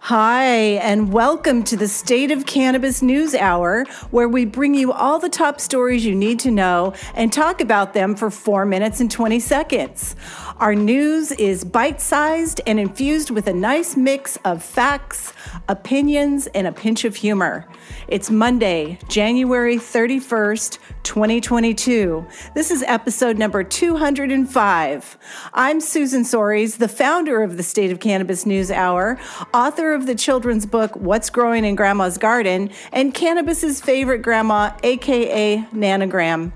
Hi, and welcome to the State of Cannabis News Hour, where we bring you all the top stories you need to know and talk about them for 4 minutes and 20 seconds. Our news is bite-sized and infused with a nice mix of facts, opinions, and a pinch of humor. It's Monday, January 31st, 2022. This is episode number 205. I'm Susan Soares, the founder of the State of Cannabis News Hour, author of the children's book, What's Growing in Grandma's Garden, and Cannabis's Favorite Grandma, aka Nanogram.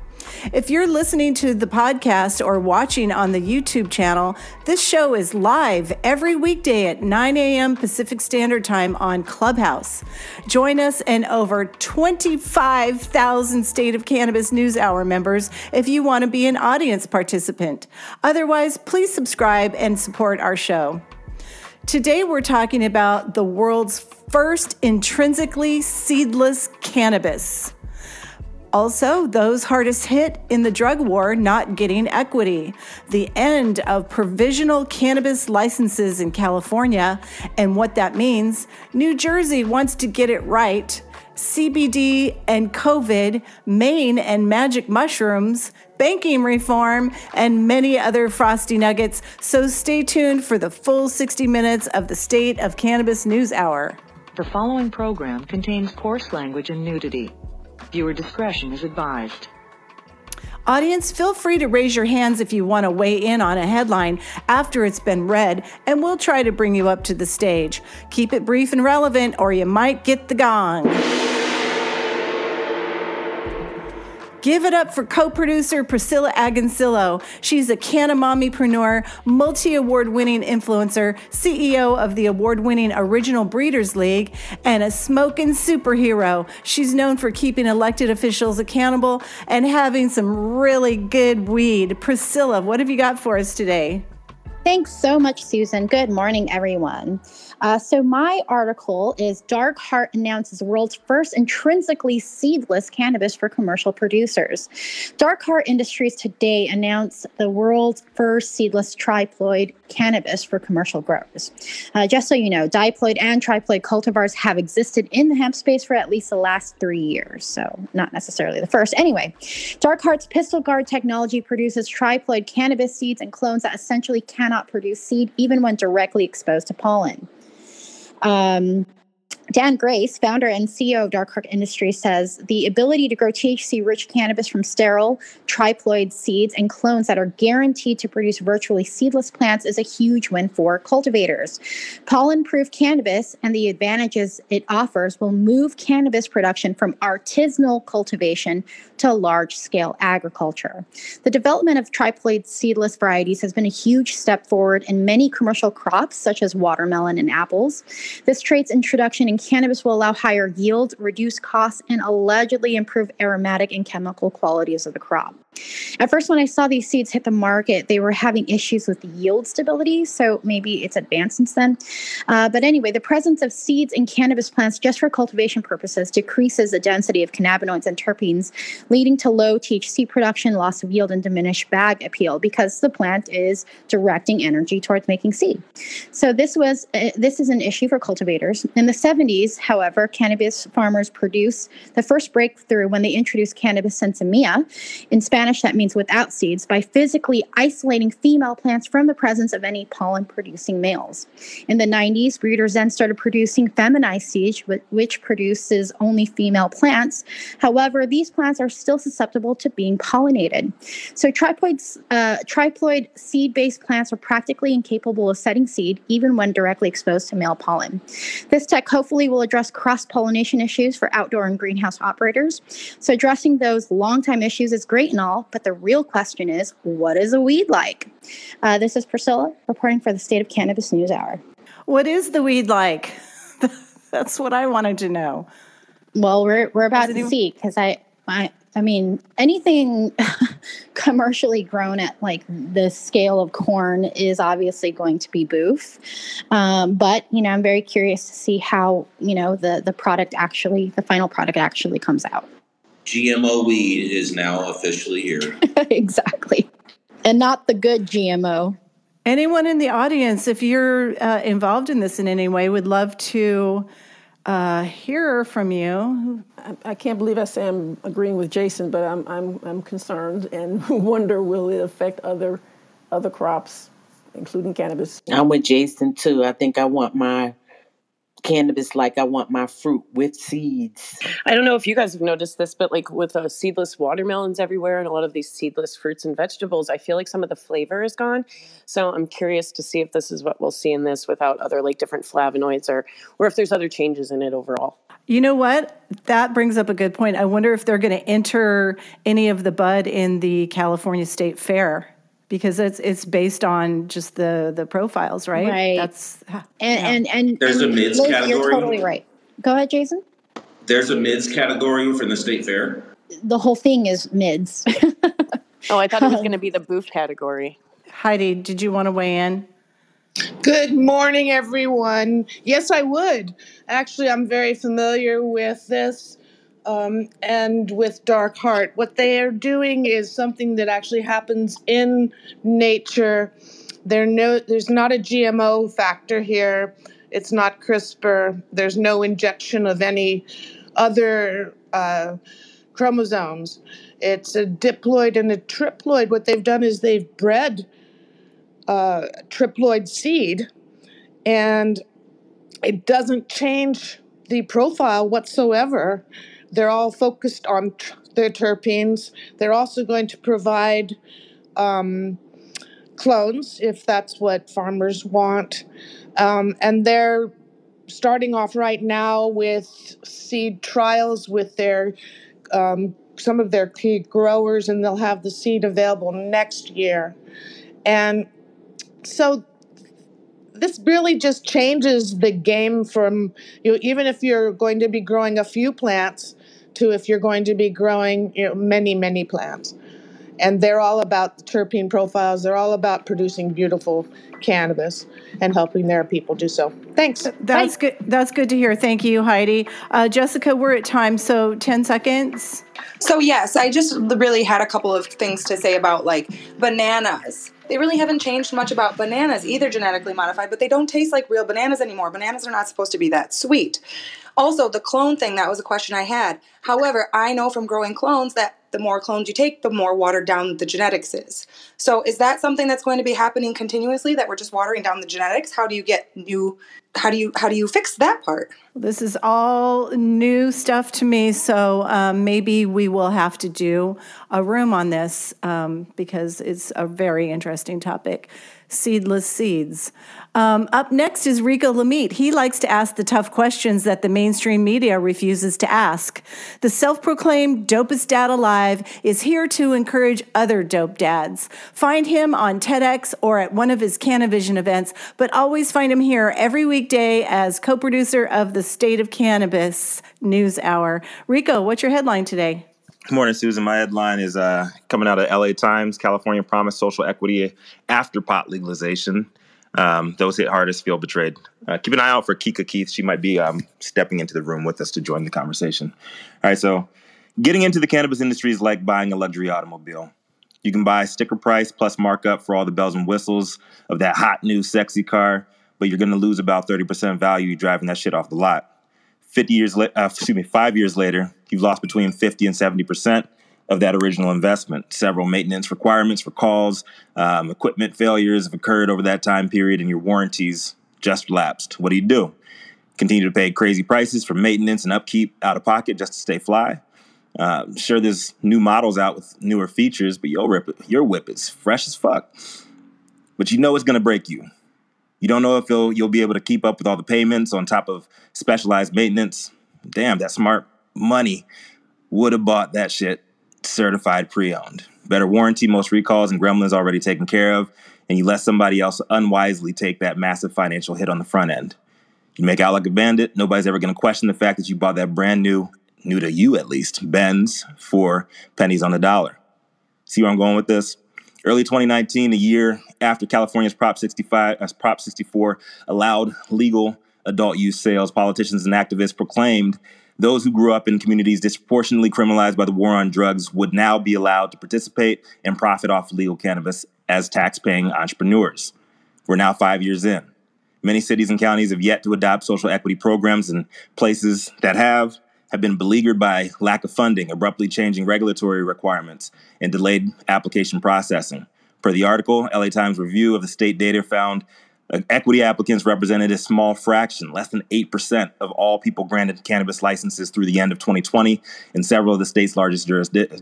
If you're listening to the podcast or watching on the YouTube channel, this show is live every weekday at 9 a.m. Pacific Standard Time on Clubhouse. Join us and over 25,000 State of Cannabis News Hour members if you want to be an audience participant. Otherwise, please subscribe and support our show. Today, we're talking about the world's first intrinsically seedless cannabis. Also, those hardest hit in the drug war not getting equity, the end of provisional cannabis licenses in California, and what that means. New Jersey wants to get it right. CBD and COVID, Maine and magic mushrooms, banking reform, and many other frosty nuggets. So stay tuned for the full 60 minutes of the State of Cannabis News Hour. The following program contains coarse language and nudity. Viewer discretion is advised. Audience, feel free to raise your hands if you want to weigh in on a headline after it's been read, and we'll try to bring you up to the stage. Keep it brief and relevant, or you might get the gong. Give it up for co-producer Priscilla Agoncillo. She's a canna-mommypreneur, multi-award-winning influencer, CEO of the award-winning Original Breeders League, and a smoking superhero. She's known for keeping elected officials accountable and having some really good weed. Priscilla, what have you got for us today? Thanks so much, Susan. Good morning, everyone. So my article is Dark Heart announces world's first intrinsically seedless cannabis for commercial producers. Dark Heart Industries today announced the world's first seedless triploid cannabis for commercial growers. Just so you know, diploid and triploid cultivars have existed in the hemp space for at least the last 3 years, so not necessarily the first. Anyway, Dark Heart's Pistol Guard technology produces triploid cannabis seeds and clones that essentially cannot produce seed even when directly exposed to pollen. Dan Grace, founder and CEO of Dark Heart Industries, says the ability to grow THC-rich cannabis from sterile triploid seeds and clones that are guaranteed to produce virtually seedless plants is a huge win for cultivators. Pollen-proof cannabis and the advantages it offers will move cannabis production from artisanal cultivation to large-scale agriculture. The development of triploid seedless varieties has been a huge step forward in many commercial crops, such as watermelon and apples. This trait's introduction in cannabis will allow higher yields, reduce costs, and allegedly improve aromatic and chemical qualities of the crop. At first, when I saw these seeds hit the market, they were having issues with yield stability, so maybe it's advanced since then. But anyway, the presence of seeds in cannabis plants just for cultivation purposes decreases the density of cannabinoids and terpenes, leading to low THC production, loss of yield, and diminished bag appeal because the plant is directing energy towards making seed. So this is an issue for cultivators. In the 70s, however, cannabis farmers produced the first breakthrough when they introduced cannabis sin semilla. In Spanish, that means without seeds, by physically isolating female plants from the presence of any pollen-producing males. In the 90s, breeders then started producing feminized seeds, which produces only female plants. However, these plants are still susceptible to being pollinated. So triploid seed-based plants are practically incapable of setting seed, even when directly exposed to male pollen. This tech hopefully will address cross-pollination issues for outdoor and greenhouse operators. So addressing those long-time issues is great and all, but the real question is, what is a weed like? This is Priscilla reporting for the State of Cannabis News Hour. What is the weed like? That's what I wanted to know. Well, we're about to see, because I I mean, anything commercially grown at like the scale of corn is obviously going to be boof. But, you know, I'm very curious to see how, you know, the final product actually comes out. GMO weed is now officially here. Exactly. And not the good GMO. Anyone in the audience, if you're involved in this in any way, would love to hear from you. I can't believe I say I'm agreeing with Jason, but I'm concerned and wonder, will it affect other crops, including cannabis? I'm with Jason too. I think I want my cannabis like I want my fruit with seeds. I don't know if you guys have noticed this, but like with seedless watermelons everywhere and a lot of these seedless fruits and vegetables, I feel like some of the flavor is gone. So I'm curious to see if this is what we'll see in this without other like different flavonoids or if there's other changes in it overall. You know what? That brings up a good point. I wonder if they're going to enter any of the bud in the California State Fair. Because it's based on just the profiles, right? Right. That's and there's a mids category. You're totally right. Go ahead, Jason. There's a mids category from the state fair. The whole thing is mids. Oh, I thought it was going to be the booth category. Heidi, did you want to weigh in? Good morning, everyone. Yes, I would. Actually, I'm very familiar with this. And with Dark Heart. What they are doing is something that actually happens in nature. There's not a GMO factor here. It's not CRISPR. There's no injection of any other chromosomes. It's a diploid and a triploid. What they've done is they've bred triploid seed, and it doesn't change the profile whatsoever. They're all focused on their terpenes. They're also going to provide clones, if that's what farmers want. And they're starting off right now with seed trials with their some of their key growers, and they'll have the seed available next year. And so this really just changes the game from, you know, even if you're going to be growing a few plants, to if you're going to be growing, you know, many, many plants. And they're all about terpene profiles. They're all about producing beautiful cannabis and helping their people do so. Thanks. That's Bye. Good. That's good to hear. Thank you, Heidi. Jessica, we're at time, so 10 seconds. So, yes, I just really had a couple of things to say about, like, bananas. They really haven't changed much about bananas, either genetically modified, but they don't taste like real bananas anymore. Bananas are not supposed to be that sweet. Also, the clone thing, that was a question I had. However, I know from growing clones that the more clones you take, the more watered down the genetics is. So is that something that's going to be happening continuously, that we're just watering down the genetics? How do you get new, how do you fix that part? This is all new stuff to me, so maybe we will have to do a room on this because it's a very interesting topic. Seedless seeds. Up next is Rico Lamotte. He likes to ask the tough questions that the mainstream media refuses to ask. The self-proclaimed dopest dad alive is here to encourage other dope dads. Find him on TEDx or at one of his Cannavision events, but always find him here every weekday as co-producer of the State of Cannabis News Hour. Rico, what's your headline today? Good morning, Susan. My headline is coming out of LA Times. California promised social equity after pot legalization. Those hit hardest feel betrayed. Keep an eye out for Kika Keith. She might be stepping into the room with us to join the conversation. All right, so getting into the cannabis industry is like buying a luxury automobile. You can buy sticker price plus markup for all the bells and whistles of that hot, new, sexy car, but you're going to lose about 30% value driving that shit off the lot. 5 years later, you've lost between 50 and 70% of that original investment. Several maintenance requirements for calls, equipment failures have occurred over that time period, and your warranties just lapsed. What do? Continue to pay crazy prices for maintenance and upkeep out of pocket just to stay fly? Sure, there's new models out with newer features, but your whip is fresh as fuck. But you know it's going to break you. You don't know if you'll be able to keep up with all the payments on top of specialized maintenance. Damn, that smart money would have bought that shit certified pre-owned. Better warranty, most recalls and gremlins already taken care of, and you let somebody else unwisely take that massive financial hit on the front end. You make out like a bandit. Nobody's ever going to question the fact that you bought that brand new, new to you at least, Benz for pennies on the dollar. See where I'm going with this? Early 2019, the year after California's Prop 64 allowed legal adult use sales, politicians and activists proclaimed those who grew up in communities disproportionately criminalized by the war on drugs would now be allowed to participate and profit off legal cannabis as tax-paying entrepreneurs. We're now 5 years in. Many cities and counties have yet to adopt social equity programs, and places that have been beleaguered by lack of funding, abruptly changing regulatory requirements, and delayed application processing. Per the article, LA Times review of the state data found equity applicants represented a small fraction, less than 8% of all people granted cannabis licenses through the end of 2020 in several of the state's largest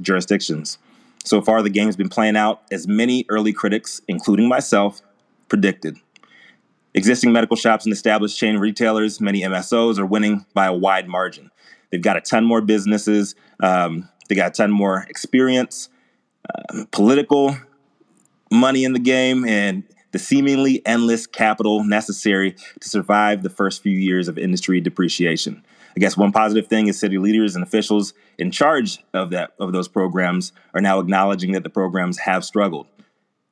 jurisdictions. So far, the game's been playing out as many early critics, including myself, predicted. Existing medical shops and established chain retailers, many MSOs, are winning by a wide margin. They've got a ton more businesses. They got a ton more experience, political money in the game, and the seemingly endless capital necessary to survive the first few years of industry depreciation. I guess one positive thing is city leaders and officials in charge of those programs are now acknowledging that the programs have struggled.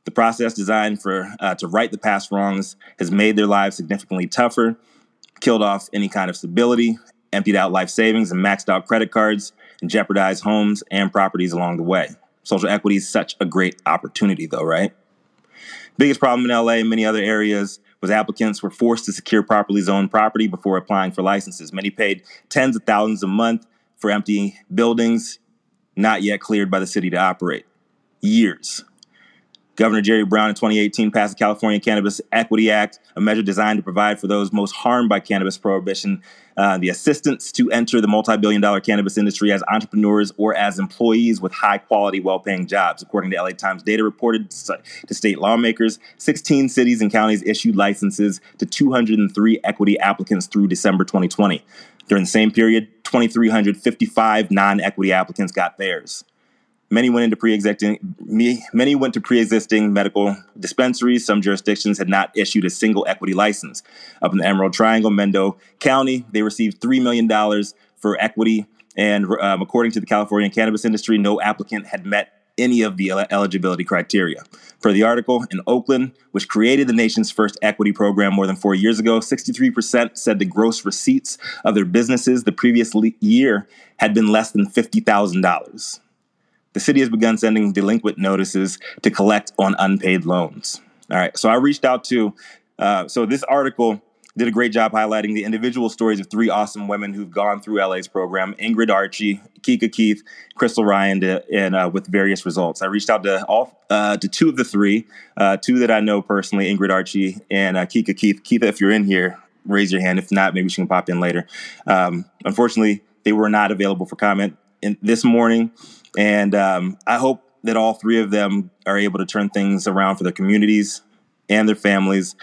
The process designed to right the past wrongs has made their lives significantly tougher, killed off any kind of stability, emptied out life savings, and maxed out credit cards, and jeopardized homes and properties along the way. Social equity is such a great opportunity, though, right? Biggest problem in LA and many other areas was applicants were forced to secure properly zoned property before applying for licenses. Many paid tens of thousands a month for empty buildings not yet cleared by the city to operate. Years. Governor Jerry Brown in 2018 passed the California Cannabis Equity Act, a measure designed to provide for those most harmed by cannabis prohibition, the assistance to enter the multi-billion-dollar cannabis industry as entrepreneurs or as employees with high-quality, well-paying jobs. According to LA Times data reported to state lawmakers, 16 cities and counties issued licenses to 203 equity applicants through December 2020. During the same period, 2,355 non-equity applicants got theirs. Many went to pre-existing medical dispensaries. Some jurisdictions had not issued a single equity license. Up in the Emerald Triangle, Mendo County, they received $3 million for equity. And according to the California cannabis industry, no applicant had met any of the eligibility criteria. Per the article, in Oakland, which created the nation's first equity program more than 4 years ago, 63% said the gross receipts of their businesses the previous year had been less than $50,000. The city has begun sending delinquent notices to collect on unpaid loans. All right, so I reached out to, so this article did a great job highlighting the individual stories of three awesome women who've gone through LA's program, Ingrid Archie, Kika Keith, Crystal Ryan, and with various results. I reached out to to two of the three, two that I know personally, Ingrid Archie and Kika Keith. Keith, if you're in here, raise your hand. If not, maybe she can pop in later. Unfortunately, they were not available for comment this morning. And I hope that all three of them are able to turn things around for their communities and their families.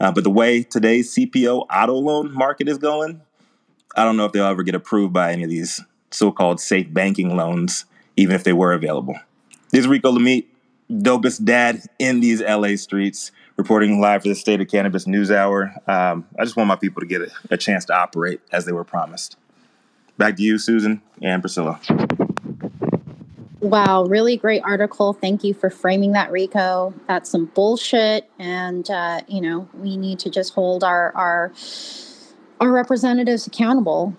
But the way today's CPO auto loan market is going, I don't know if they'll ever get approved by any of these so-called safe banking loans, even if they were available. This is Rico Lamotte, dopest dad in these LA streets, reporting live for the State of Cannabis News Hour. I just want my people to get a chance to operate as they were promised. Back to you, Susan and Priscilla. Wow, really great article. Thank you for framing that, Rico. That's some bullshit. And, we need to just hold our representatives accountable.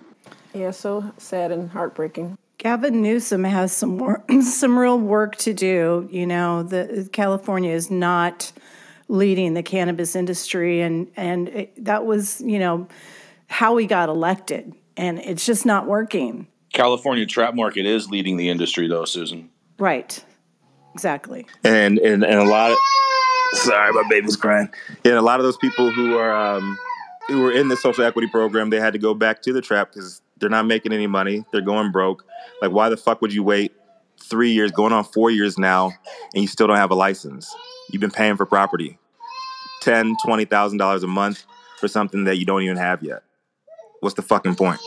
Yeah, so sad and heartbreaking. Gavin Newsom has some real work to do. You know, California is not leading the cannabis industry. And that was, how we got elected. And it's just not working. California trap market is leading the industry, though, Susan. Right, exactly. And a lot of sorry, my baby's crying. And a lot of those people who were in the social equity program, they had to go back to the trap because they're not making any money. They're going broke. Like, why the fuck would you wait 3 years, going on 4 years now, and you still don't have a license? You've been paying for property, $10,000, $20,000 a month for something that you don't even have yet. What's the fucking point?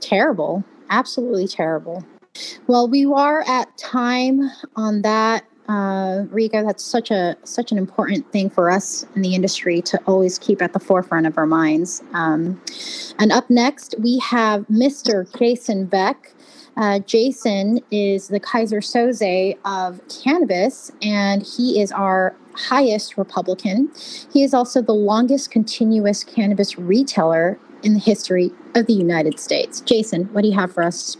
Terrible. Absolutely terrible. Well, we are at time on that. Rico, that's such an important thing for us in the industry to always keep at the forefront of our minds. And up next, we have Mr. Jason Beck. Jason is the Kaiser Soze of cannabis, and he is our highest Republican. He is also the longest continuous cannabis retailer in the history of the United States. Jason, what do you have for us?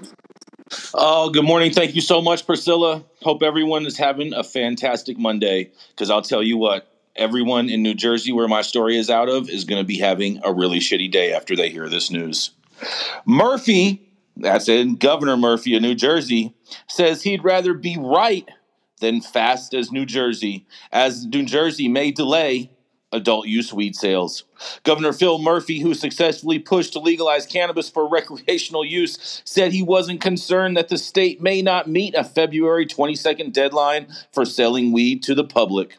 Oh, good morning. Thank you so much, Priscilla. Hope everyone is having a fantastic Monday, because I'll tell you what, everyone in New Jersey, where my story is out of, is going to be having a really shitty day after they hear this news. Murphy, that's it, Governor Murphy of New Jersey, says he'd rather be right than fast as New Jersey may delay adult use weed sales. Governor Phil Murphy, who successfully pushed to legalize cannabis for recreational use, said he wasn't concerned that the state may not meet a February 22nd deadline for selling weed to the public.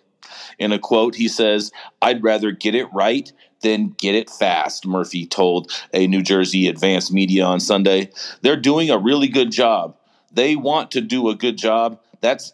In a quote, he says, "I'd rather get it right than get it fast," Murphy told a New Jersey Advanced Media on Sunday. They're doing a really good job. They want to do a good job. That's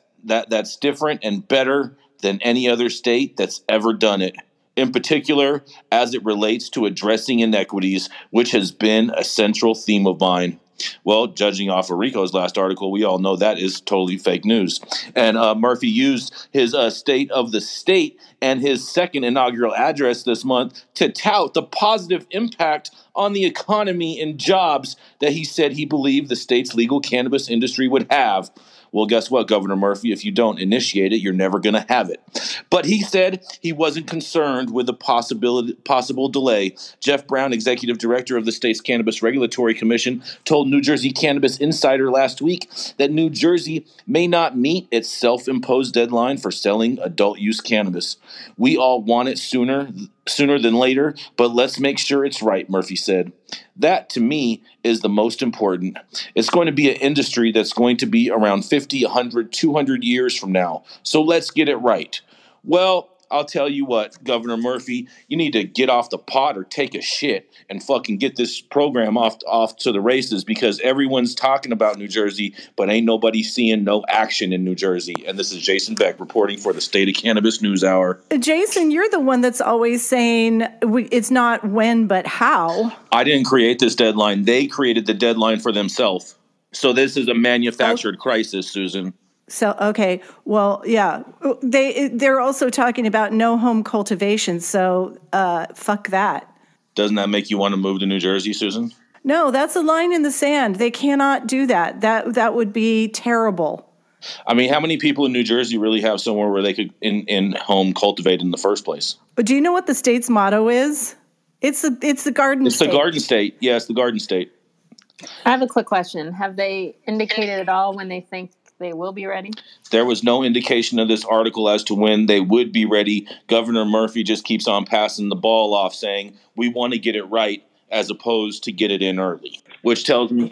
different and better than any other state that's ever done it, in particular as it relates to addressing inequities, which has been a central theme of mine. Well, judging off of Rico's last article, we all know that is totally fake news. And Murphy used his State of the State and his second inaugural address this month to tout the positive impact on the economy and jobs that he said he believed the state's legal cannabis industry would have. Well, guess what, Governor Murphy? If you don't initiate it, you're never going to have it. But he said he wasn't concerned with the possible delay. Jeff Brown, executive director of the state's Cannabis Regulatory Commission, told New Jersey Cannabis Insider last week that New Jersey may not meet its self-imposed deadline for selling adult-use cannabis. We all want it sooner than later, but let's make sure it's right, Murphy said. That, to me, is the most important. It's going to be an industry that's going to be around 50, 100, 200 years from now. So let's get it right. Well, I'll tell you what, Governor Murphy, you need to get off the pot or take a shit and fucking get this program off to the races, because everyone's talking about New Jersey, but ain't nobody seeing no action in New Jersey. And this is Jason Beck reporting for the State of Cannabis News Hour. Jason, you're the one that's always saying it's not when, but how. I didn't create this deadline. They created the deadline for themselves. So this is a manufactured crisis, Susan. So, okay. Well, yeah, they're also talking about no home cultivation. So fuck that. Doesn't that make you want to move to New Jersey, Susan? No, that's a line in the sand. They cannot do that. That would be terrible. I mean, how many people in New Jersey really have somewhere where they could in home cultivate in the first place? But do you know what the state's motto is? It's the garden state. It's the garden state. Yes, the garden state. I have a quick question. Have they indicated at all when they think they will be ready? There was no indication of this article as to when they would be ready. Governor Murphy just keeps on passing the ball off, saying we want to get it right as opposed to get it in early, which tells me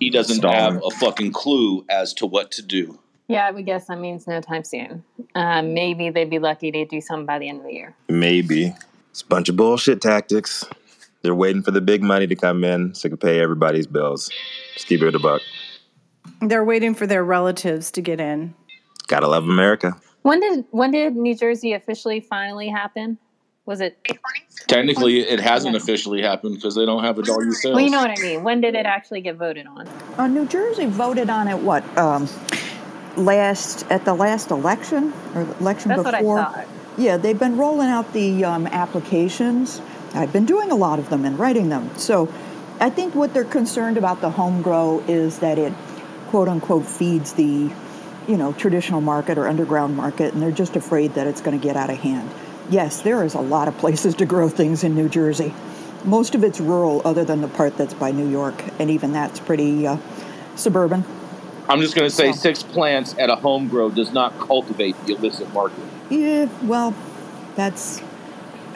he doesn't have a fucking clue as to what to do. Yeah, I would guess that means no time soon. Maybe they'd be lucky to do something by the end of the year. Maybe. It's a bunch of bullshit tactics. They're waiting for the big money to come in so they can pay everybody's bills. Just keep it a buck. They're waiting for their relatives to get in. Gotta love America. When did New Jersey officially finally happen? Was it? Technically, it hasn't officially happened because they don't have adult use sales. Well, you know what I mean. When did it actually get voted on? New Jersey voted on it, what, at the last election? Or the election before? That's what I thought. Yeah, they've been rolling out the applications. I've been doing a lot of them and writing them. So I think what they're concerned about the home grow is that it quote-unquote feeds the, traditional market or underground market, and they're just afraid that it's going to get out of hand. Yes, there is a lot of places to grow things in New Jersey. Most of it's rural, other than the part that's by New York, and even that's pretty suburban. I'm just going to say 6 plants at a home grow does not cultivate the illicit market. Yeah, well, that's...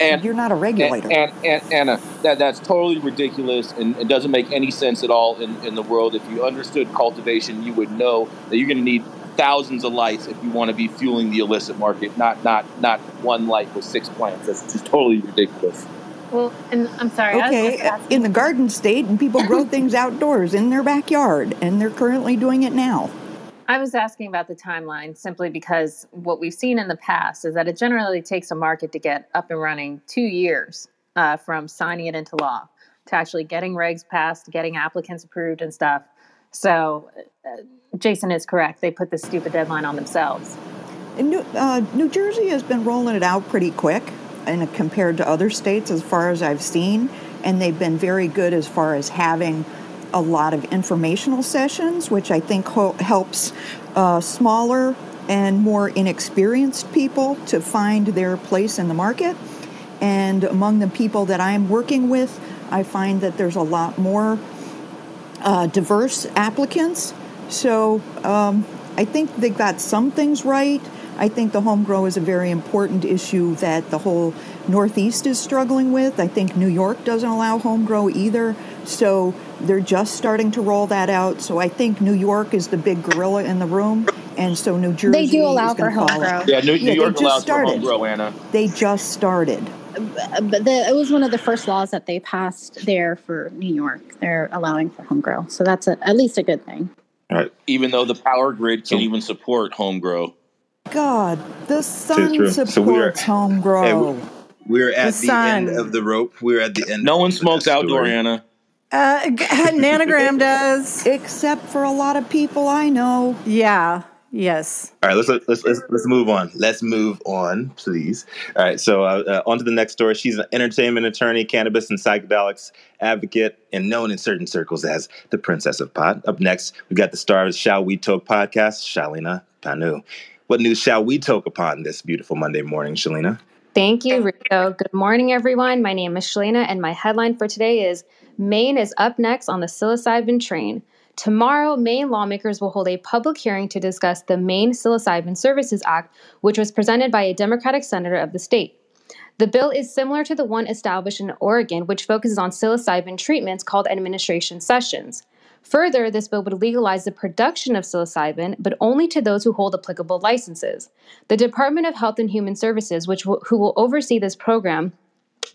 And you're not a regulator. And Anna, that's totally ridiculous, and it doesn't make any sense at all in the world. If you understood cultivation, you would know that you're going to need thousands of lights if you want to be fueling the illicit market, not one light with 6 plants. That's just totally ridiculous. Well, and I'm sorry. Okay, in the garden state, and people grow things outdoors in their backyard, and they're currently doing it now. I was asking about the timeline simply because what we've seen in the past is that it generally takes a market to get up and running 2 years from signing it into law to actually getting regs passed, getting applicants approved and stuff. So Jason is correct. They put this stupid deadline on themselves. And New Jersey has been rolling it out pretty quick and compared to other states as far as I've seen. And they've been very good as far as having a lot of informational sessions, which I think helps smaller and more inexperienced people to find their place in the market. And among the people that I'm working with, I find that there's a lot more diverse applicants. So I think they got some things right. I think the home grow is a very important issue that the whole Northeast is struggling with. I think New York doesn't allow home grow either. So they're just starting to roll that out. So I think New York is the big gorilla in the room. And so New Jersey is going to follow. They do allow for home grow. Yeah, New York allows for home grow, Anna. They just started. But it was one of the first laws that they passed there for New York. They're allowing for home grow. So that's at least a good thing. All right. Even though the power grid can't even support home grow. God, the sun supports home grow. We're at the end of the rope. We're at the end. No one smokes outdoor, Anna. Nanogram does, except for a lot of people I know. Yeah. Yes. All right. Let's move on. Let's move on, please. All right. So on to the next story. She's an entertainment attorney, cannabis and psychedelics advocate, and known in certain circles as the Princess of Pot. Up next, we've got the star of Shall We Talk podcast, Shalina Panu. What news shall we talk upon this beautiful Monday morning, Shalina? Thank you, Rico. Good morning, everyone. My name is Shalina, and my headline for today is Maine is up next on the psilocybin train. Tomorrow, Maine lawmakers will hold a public hearing to discuss the Maine Psilocybin Services Act, which was presented by a Democratic senator of the state. The bill is similar to the one established in Oregon, which focuses on psilocybin treatments called administration sessions. Further, this bill would legalize the production of psilocybin, but only to those who hold applicable licenses. The Department of Health and Human Services, who will oversee this program,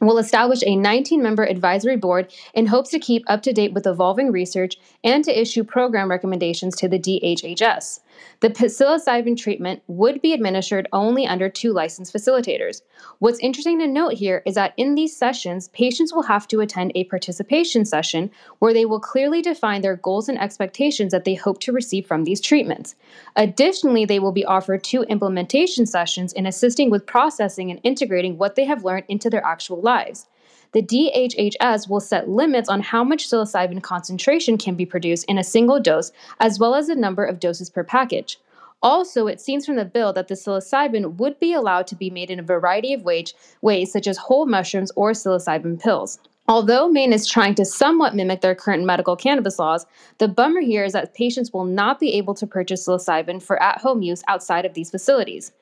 will establish a 19-member advisory board in hopes to keep up to date with evolving research and to issue program recommendations to the DHHS. The psilocybin treatment would be administered only under two licensed facilitators. What's interesting to note here is that in these sessions, patients will have to attend a participation session where they will clearly define their goals and expectations that they hope to receive from these treatments. Additionally, they will be offered two implementation sessions in assisting with processing and integrating what they have learned into their actual lives. The DHHS will set limits on how much psilocybin concentration can be produced in a single dose, as well as the number of doses per package. Also, it seems from the bill that the psilocybin would be allowed to be made in a variety of ways, such as whole mushrooms or psilocybin pills. Although Maine is trying to somewhat mimic their current medical cannabis laws, the bummer here is that patients will not be able to purchase psilocybin for at-home use outside of these facilities.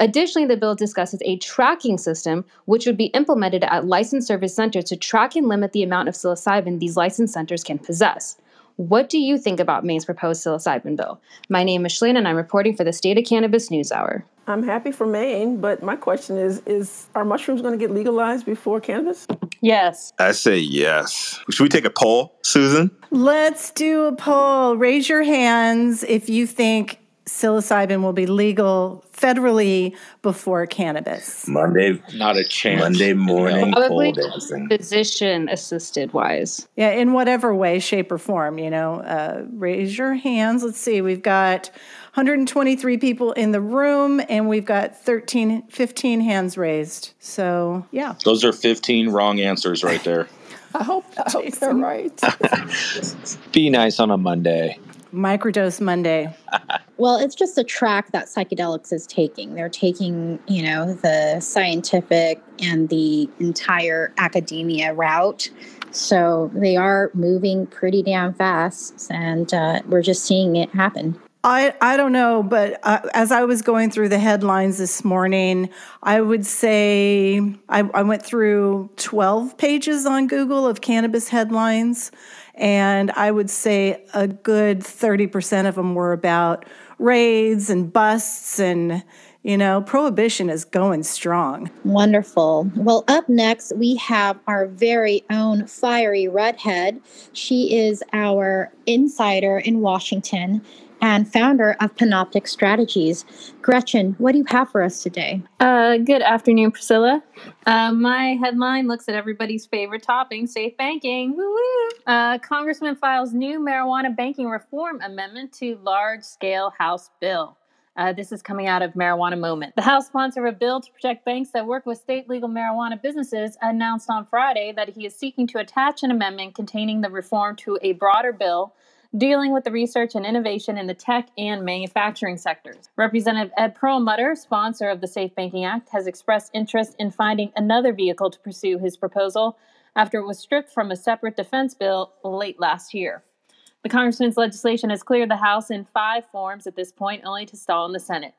Additionally, the bill discusses a tracking system, which would be implemented at licensed service centers to track and limit the amount of psilocybin these licensed centers can possess. What do you think about Maine's proposed psilocybin bill? My name is Shalina, and I'm reporting for the State of Cannabis News Hour. I'm happy for Maine, but my question is are mushrooms going to get legalized before cannabis? Yes. I say yes. Should we take a poll, Susan? Let's do a poll. Raise your hands if you think psilocybin will be legal federally before cannabis. Monday, not a chance. Monday morning, probably physician-assisted wise. Yeah, in whatever way, shape, or form, you know. Raise your hands. Let's see. We've got 123 people in the room, and we've got 15 hands raised. So, yeah. Those are 15 wrong answers right there. I hope they're right. Be nice on a Monday. Microdose Monday. Well, it's just a track that psychedelics is taking. They're taking, you know, the scientific and the entire academia route. So they are moving pretty damn fast, and we're just seeing it happen. I don't know, but as I was going through the headlines this morning, I would say I went through 12 pages on Google of cannabis headlines, and I would say a good 30% of them were about raids and busts and You know, prohibition is going strong. Wonderful. Well, up next, we have our very own Fiery Redhead. She is our insider in Washington and founder of Panoptic Strategies. Gretchen, what do you have for us today? Good afternoon, Priscilla. My headline looks at everybody's favorite topping, safe banking. Woo-woo! Congressman files new marijuana banking reform amendment to large-scale House bill. This is coming out of Marijuana Moment. The House sponsor of a bill to protect banks that work with state legal marijuana businesses announced on Friday that he is seeking to attach an amendment containing the reform to a broader bill dealing with the research and innovation in the tech and manufacturing sectors. Representative Ed Perlmutter, sponsor of the Safe Banking Act, has expressed interest in finding another vehicle to pursue his proposal after it was stripped from a separate defense bill late last year. The congressman's legislation has cleared the House in five forms at this point, only to stall in the Senate.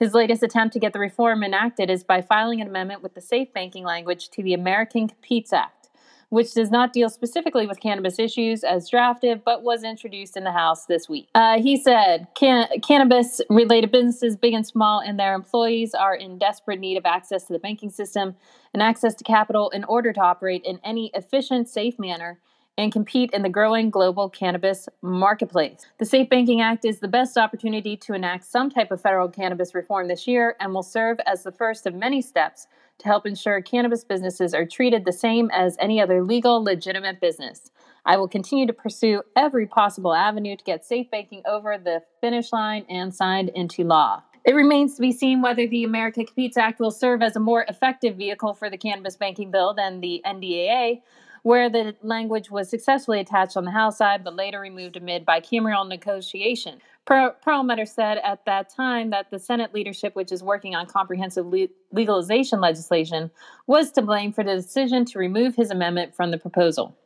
His latest attempt to get the reform enacted is by filing an amendment with the safe banking language to the American Competes Act, which does not deal specifically with cannabis issues as drafted, but was introduced in the House this week. He said, cannabis-related businesses, big and small, and their employees are in desperate need of access to the banking system and access to capital in order to operate in any efficient, safe manner and compete in the growing global cannabis marketplace. The Safe Banking Act is the best opportunity to enact some type of federal cannabis reform this year and will serve as the first of many steps to help ensure cannabis businesses are treated the same as any other legal, legitimate business. I will continue to pursue every possible avenue to get safe banking over the finish line and signed into law. It remains to be seen whether the America Competes Act will serve as a more effective vehicle for the cannabis banking bill than the NDAA, where the language was successfully attached on the House side, but later removed amid bicameral negotiation. Perlmutter said at that time that the Senate leadership, which is working on comprehensive legalization legislation, was to blame for the decision to remove his amendment from the proposal.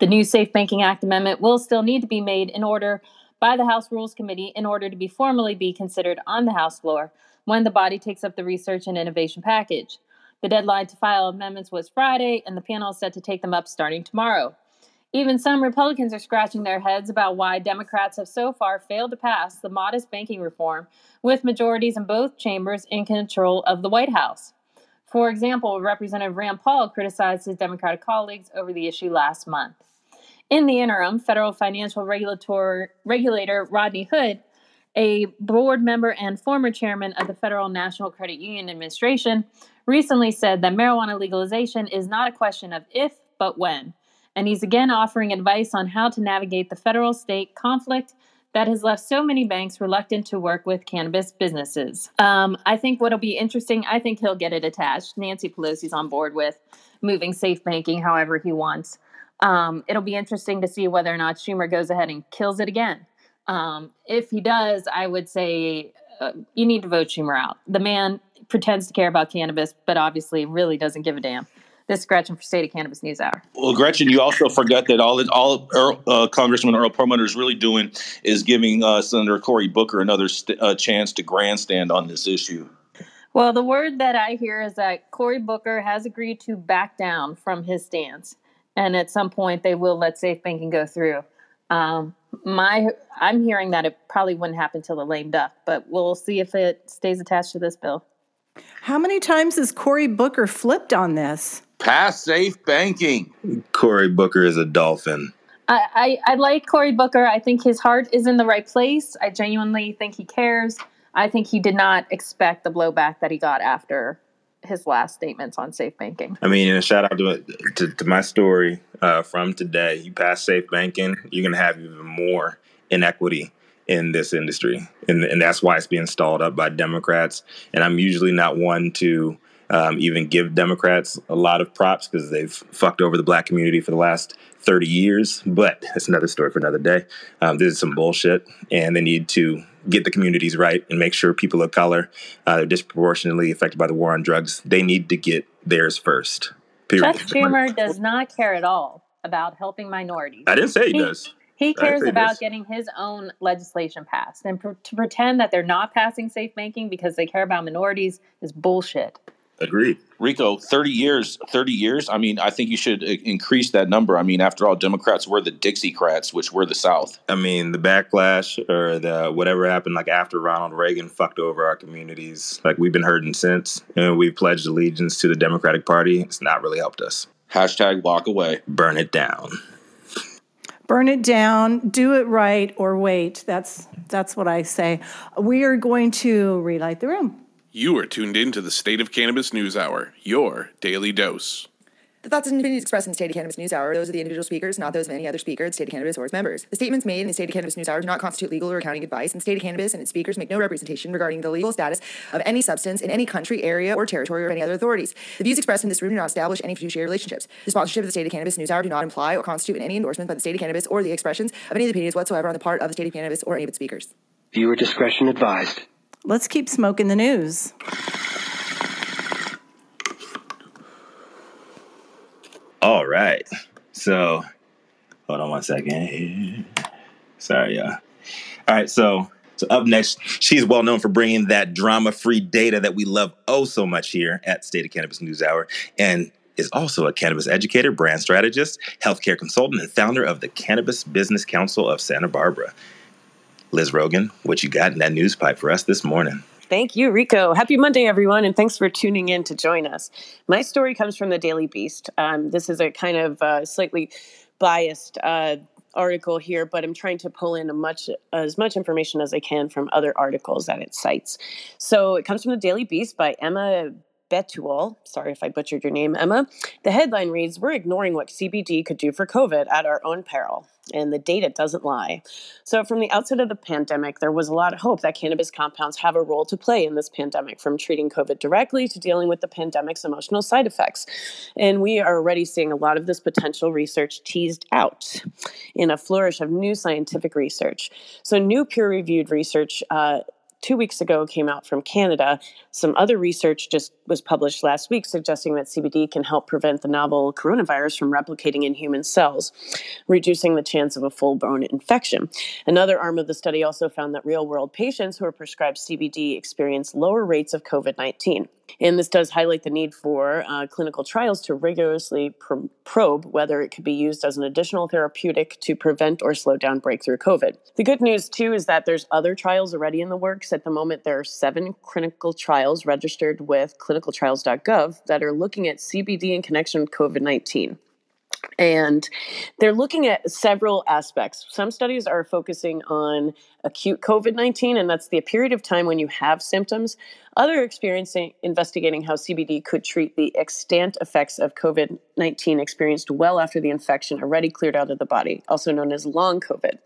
The new Safe Banking Act amendment will still need to be made in order by the House Rules Committee in order to be formally be considered on the House floor when the body takes up the research and innovation package. The deadline to file amendments was Friday, and the panel is set to take them up starting tomorrow. Even some Republicans are scratching their heads about why Democrats have so far failed to pass the modest banking reform, with majorities in both chambers in control of the White House. For example, Representative Rand Paul criticized his Democratic colleagues over the issue last month. In the interim, federal financial regulator Rodney Hood, a board member and former chairman of the Federal National Credit Union Administration, recently said that marijuana legalization is not a question of if, but when. And he's again offering advice on how to navigate the federal-state conflict that has left so many banks reluctant to work with cannabis businesses. I think what'll be interesting, I think he'll get it attached. Nancy Pelosi's on board with moving safe banking however he wants. It'll be interesting to see whether or not Schumer goes ahead and kills it again. If he does, I would say you need to vote Schumer out. The man pretends to care about cannabis, but obviously really doesn't give a damn. This is Gretchen for State of Cannabis News Hour. Well, Gretchen, you also forgot that all Congressman Earl Perlmutter is really doing is giving Senator Cory Booker another chance to grandstand on this issue. Well, the word that I hear is that Cory Booker has agreed to back down from his stance, and at some point they will let safe banking go through. I'm hearing that it probably wouldn't happen till the lame duck, but we'll see if it stays attached to this bill. How many times has Cory Booker flipped on this? Pass safe banking. Cory Booker is a dolphin. I like Cory Booker. I think his heart is in the right place. I genuinely think he cares. I think he did not expect the blowback that he got after his last statements on safe banking. I mean, and shout out to my story from today. You pass safe banking, you're going to have even more inequity in this industry. And that's why it's being stalled up by Democrats. And I'm usually not one to even give Democrats a lot of props because they've fucked over the black community for the last 30 years. But that's another story for another day. This is some bullshit. And they need to get the communities right and make sure people of color are disproportionately affected by the war on drugs. They need to get theirs first. Period. Chuck Schumer does not care at all about helping minorities. I didn't say he does. He cares about getting his own legislation passed. And to pretend that they're not passing safe banking because they care about minorities is bullshit. Agreed. Rico, 30 years. I mean, I think you should increase that number. I mean, after all, Democrats were the Dixiecrats, which were the South. I mean, the backlash or the whatever happened, like after Ronald Reagan fucked over our communities, like we've been hurting since, and we pledged allegiance to the Democratic Party. It's not really helped us. Hashtag walk away. Burn it down. Burn it down, do it right, or wait. That's what I say. We are going to relight the room. You are tuned in to the State of Cannabis News Hour, your daily dose. The thoughts and opinions expressed in the State of Cannabis News Hour are those of the individual speakers, not those of any other speaker, the State of Cannabis, or its members. The statements made in the State of Cannabis News Hour do not constitute legal or accounting advice, and State of Cannabis and its speakers make no representation regarding the legal status of any substance in any country, area, or territory, or any other authorities. The views expressed in this room do not establish any fiduciary relationships. The sponsorship of the State of Cannabis News Hour do not imply or constitute any endorsement by the State of Cannabis or the expressions of any opinions whatsoever on the part of the State of Cannabis or any of its speakers. Viewer discretion advised. Let's keep smoking the news. All right. So, hold on one second. Sorry, y'all. All right. So up next, she's well known for bringing that drama-free data that we love oh so much here at State of Cannabis News Hour, and is also a cannabis educator, brand strategist, healthcare consultant, and founder of the Cannabis Business Council of Santa Barbara. Liz Rogan, what you got in that news pipe for us this morning? Thank you, Rico. Happy Monday, everyone, and thanks for tuning in to join us. My story comes from The Daily Beast. This is a kind of slightly biased article here, but I'm trying to pull in as much information as I can from other articles that it cites. So it comes from The Daily Beast by Emma Betul. Sorry if I butchered your name, Emma. The headline reads, "We're ignoring what CBD could do for COVID at our own peril." And the data doesn't lie. So from the outset of the pandemic, there was a lot of hope that cannabis compounds have a role to play in this pandemic, from treating COVID directly to dealing with the pandemic's emotional side effects. And we are already seeing a lot of this potential research teased out in a flourish of new scientific research. So new peer-reviewed research 2 weeks ago came out from Canada. Some other research just was published last week suggesting that CBD can help prevent the novel coronavirus from replicating in human cells, reducing the chance of a full-blown infection. Another arm of the study also found that real-world patients who are prescribed CBD experience lower rates of COVID-19. And this does highlight the need for clinical trials to rigorously probe whether it could be used as an additional therapeutic to prevent or slow down breakthrough COVID. The good news, too, is that there's other trials already in the works. At the moment, there are 7 clinical trials registered with clinicaltrials.gov that are looking at CBD in connection with COVID-19. And they're looking at several aspects. Some studies are focusing on acute COVID-19, and that's the period of time when you have symptoms. Others are investigating how CBD could treat the extant effects of COVID-19 experienced well after the infection already cleared out of the body, also known as long COVID.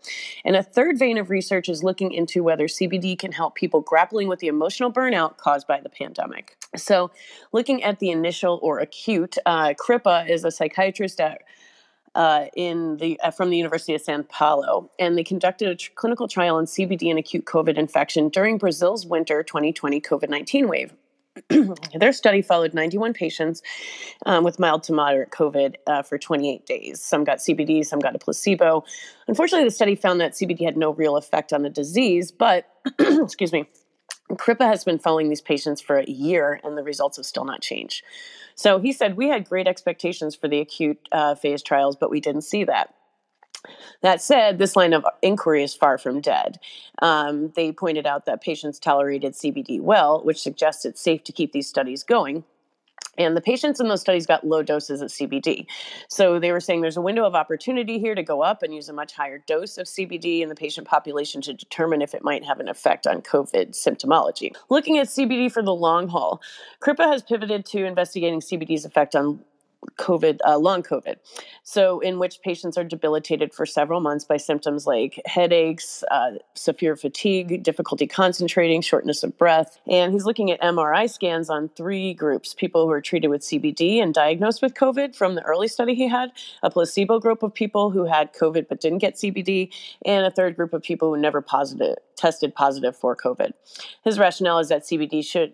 And a third vein of research is looking into whether CBD can help people grappling with the emotional burnout caused by the pandemic. So looking at the initial or acute, Kripa is a psychiatrist at from the University of São Paulo, and they conducted a clinical trial on CBD and acute COVID infection during Brazil's winter 2020 COVID-19 wave. Their study followed 91 patients with mild to moderate COVID for 28 days. Some got CBD, some got a placebo. Unfortunately, the study found that CBD had no real effect on the disease, but excuse me, Kripa has been following these patients for a year, and the results have still not changed. So he said, "We had great expectations for the acute phase trials, but we didn't see that." That said, this line of inquiry is far from dead. They pointed out that patients tolerated CBD well, which suggests it's safe to keep these studies going. And the patients in those studies got low doses of CBD. So they were saying there's a window of opportunity here to go up and use a much higher dose of CBD in the patient population to determine if it might have an effect on COVID symptomology. Looking at CBD for the long haul, Kripa has pivoted to investigating CBD's effect on COVID, long COVID. So in which patients are debilitated for several months by symptoms like headaches, severe fatigue, difficulty concentrating, shortness of breath. And he's looking at MRI scans on 3 groups: people who are treated with CBD and diagnosed with COVID from the early study he had, a placebo group of people who had COVID but didn't get CBD, and a third group of people who never tested positive for COVID. His rationale is that CBD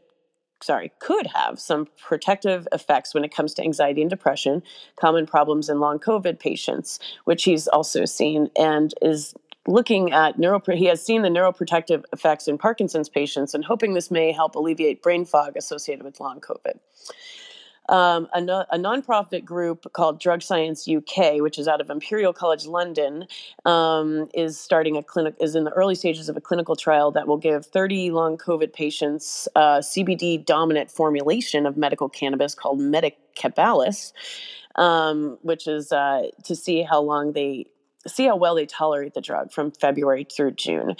could have some protective effects when it comes to anxiety and depression, common problems in long COVID patients, which he's also seen and is looking at he has seen the neuroprotective effects in Parkinson's patients and hoping this may help alleviate brain fog associated with long COVID. A nonprofit group called Drug Science UK, which is out of Imperial College London, is starting a clinic, is in the early stages of a clinical trial that will give 30 long COVID patients CBD dominant formulation of medical cannabis called Medicabalis, which is to see how long they see how well they tolerate the drug from February through June.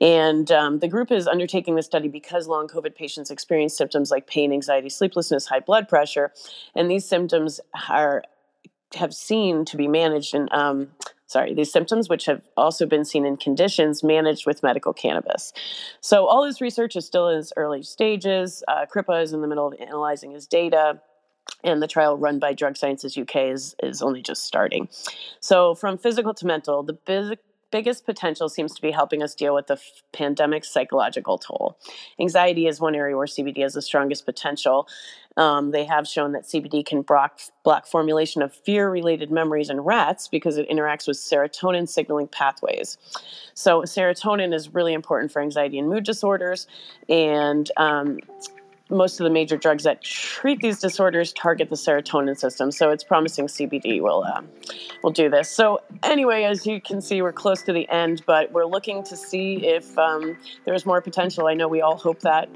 And the group is undertaking this study because long COVID patients experience symptoms like pain, anxiety, sleeplessness, high blood pressure. And these symptoms are these symptoms, which have also been seen in conditions managed with medical cannabis. So all this research is still in its early stages. CRIPA is in the middle of analyzing his data. And the trial run by Drug Sciences UK is only just starting. So from physical to mental, the biggest potential seems to be helping us deal with the pandemic's psychological toll. Anxiety is one area where CBD has the strongest potential. They have shown that CBD can block formulation of fear-related memories in rats because it interacts with serotonin signaling pathways. So serotonin is really important for anxiety and mood disorders, and most of the major drugs that treat these disorders target the serotonin system, so it's promising CBD will do this. So anyway, as you can see, we're close to the end, but we're looking to see if there's more potential. I know we all hope that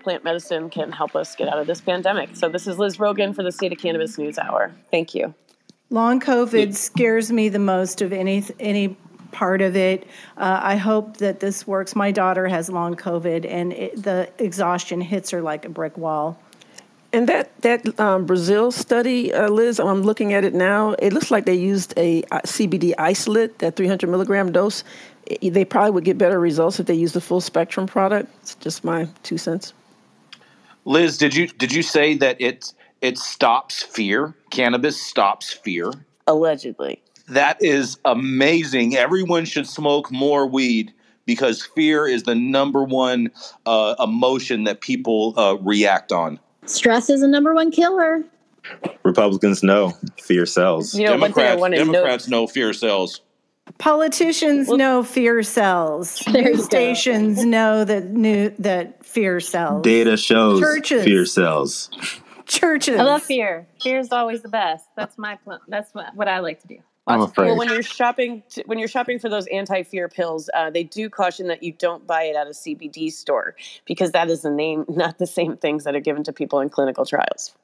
plant medicine can help us get out of this pandemic. So this is Liz Rogan for the State of Cannabis News Hour. Thank you. Long COVID scares me the most of any part of it. I hope that this works. My daughter has long COVID, and the exhaustion hits her like a brick wall. And that Brazil study, Liz, I'm looking at it now. It looks like they used a CBD isolate, that 300 milligram dose. They probably would get better results if they used the full spectrum product. It's just my 2 cents. Liz, did you say that it stops fear? Cannabis stops fear? Allegedly. That is amazing. Everyone should smoke more weed because fear is the number one emotion that people react on. Stress is the number one killer. Republicans know fear sells. You know, Democrats know fear sells. Politicians know fear sells. News stations know that fear sells. Data shows Churches. Fear sells. Churches. I love fear. Fear is always the best. That's my plan. That's what I like to do. I'm afraid. Well, when you're shopping for those anti-fear pills, they do caution that you don't buy it at a CBD store because that is the name, not the same things that are given to people in clinical trials.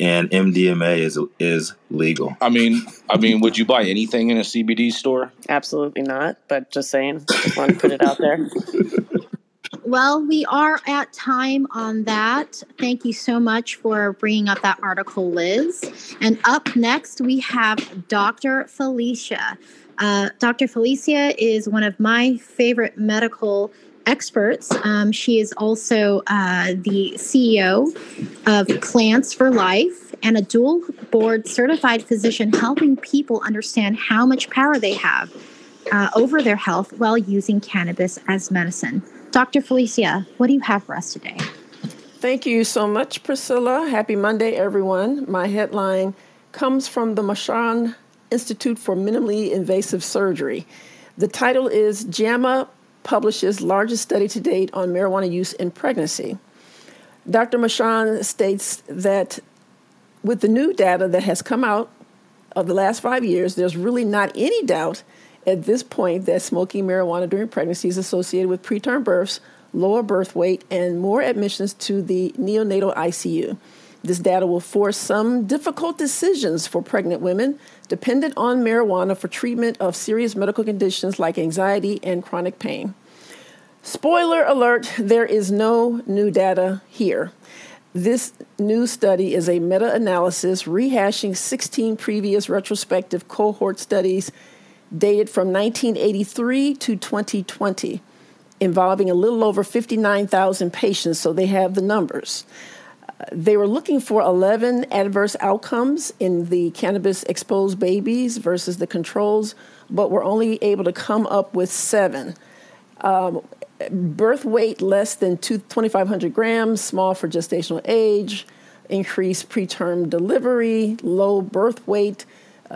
And MDMA is legal. I mean, would you buy anything in a CBD store? Absolutely not. But just saying, just want to put it out there. Well, we are at time on that. Thank you so much for bringing up that article, Liz. And up next, we have Dr. Felicia. Dr. Felicia is one of my favorite medical experts. She is also the CEO of Plants for Life and a dual board certified physician helping people understand how much power they have over their health while using cannabis as medicine. Dr. Felicia, what do you have for us today? Thank you so much, Priscilla. Happy Monday, everyone. My headline comes from the Marchand Institute for Minimally Invasive Surgery. The title is JAMA Publishes Largest Study to Date on Marijuana Use in Pregnancy. Dr. Marchand states that with the new data that has come out of the last 5 years, there's really not any doubt at this point that smoking marijuana during pregnancy is associated with preterm births, lower birth weight, and more admissions to the neonatal ICU. This data will force some difficult decisions for pregnant women dependent on marijuana for treatment of serious medical conditions like anxiety and chronic pain. Spoiler alert, there is no new data here. This new study is a meta-analysis rehashing 16 previous retrospective cohort studies dated from 1983 to 2020, involving a little over 59,000 patients, so they have the numbers. They were looking for 11 adverse outcomes in the cannabis-exposed babies versus the controls, but were only able to come up with 7. Birth weight less than 2,500 grams, small for gestational age, increased preterm delivery, low birth weight,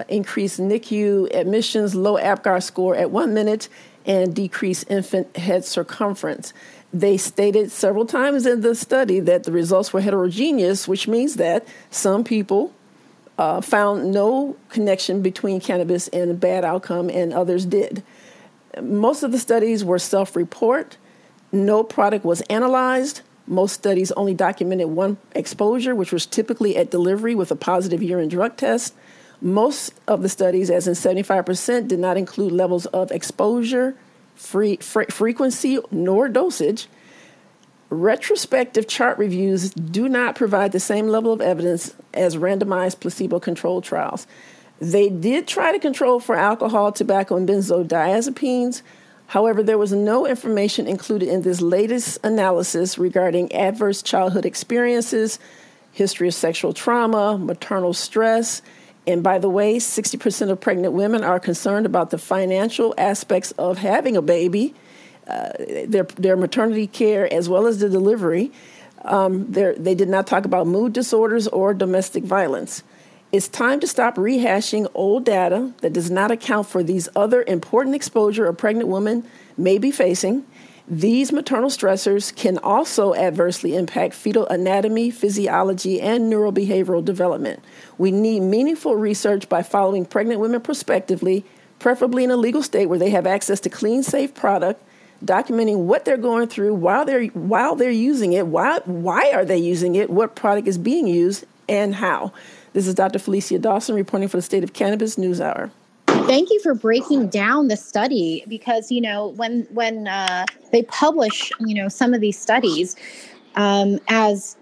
increased NICU admissions, low APGAR score at 1 minute, and decrease infant head circumference. They stated several times in the study that the results were heterogeneous, which means that some people found no connection between cannabis and a bad outcome, and others did. Most of the studies were self-report. No product was analyzed. Most studies only documented one exposure, which was typically at delivery with a positive urine drug test. Most of the studies, as in 75%, did not include levels of exposure, frequency, nor dosage. Retrospective chart reviews do not provide the same level of evidence as randomized placebo-controlled trials. They did try to control for alcohol, tobacco, and benzodiazepines. However, there was no information included in this latest analysis regarding adverse childhood experiences, history of sexual trauma, maternal stress. And by the way, 60% of pregnant women are concerned about the financial aspects of having a baby, their maternity care, as well as the delivery. They did not talk about mood disorders or domestic violence. It's time to stop rehashing old data that does not account for these other important exposure a pregnant woman may be facing. These maternal stressors can also adversely impact fetal anatomy, physiology, and neurobehavioral development. We need meaningful research by following pregnant women prospectively, preferably in a legal state where they have access to clean, safe product, documenting what they're going through while they're using it, why are they using it, what product is being used, and how. This is Dr. Felicia Dawson reporting for the State of Cannabis NewsHour. Thank you for breaking down the study because, you know, when they publish, you know, some of these studies, as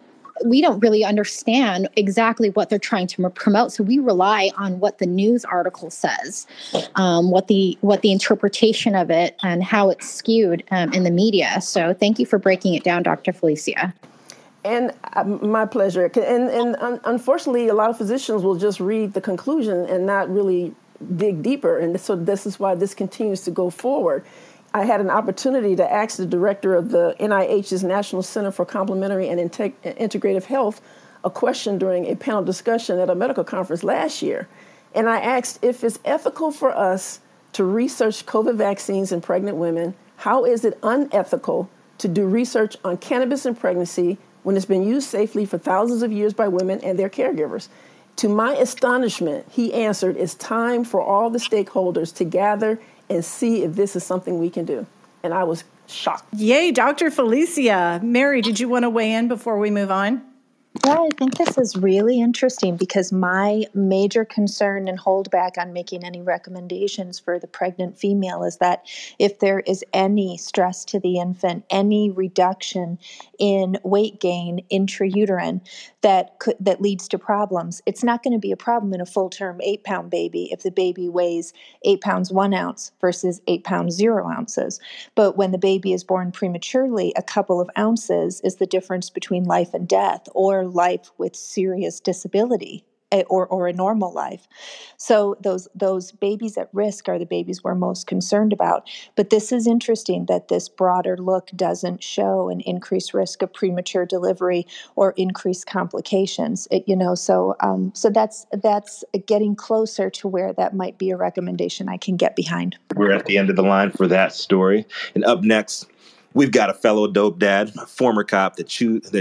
we don't really understand exactly what they're trying to promote. So we rely on what the news article says, what the interpretation of it and how it's skewed in the media. So thank you for breaking it down, Dr. Felicia. And my pleasure. And unfortunately, a lot of physicians will just read the conclusion and not really dig deeper. And so this is why this continues to go forward. I had an opportunity to ask the director of the NIH's National Center for Complementary and Integrative Health a question during a panel discussion at a medical conference last year. And I asked if it's ethical for us to research COVID vaccines in pregnant women, how is it unethical to do research on cannabis in pregnancy when it's been used safely for thousands of years by women and their caregivers? To my astonishment, he answered, it's time for all the stakeholders to gather and see if this is something we can do. And I was shocked. Yay, Dr. Felicia. Mary, did you want to weigh in before we move on? Yeah, I think this is really interesting because my major concern and holdback on making any recommendations for the pregnant female is that if there is any stress to the infant, any reduction in weight gain intrauterine that leads to problems, it's not going to be a problem in a full-term 8-pound baby if the baby weighs 8 pounds 1 ounce versus 8 pounds 0 ounces. But when the baby is born prematurely, a couple of ounces is the difference between life and death, or life with serious disability or a normal life. So those babies at risk are the babies we're most concerned about. But this is interesting that this broader look doesn't show an increased risk of premature delivery or increased complications. So that's getting closer to where that might be a recommendation I can get behind. We're at the end of the line for that story. And up next, we've got a fellow dope dad, a former cop that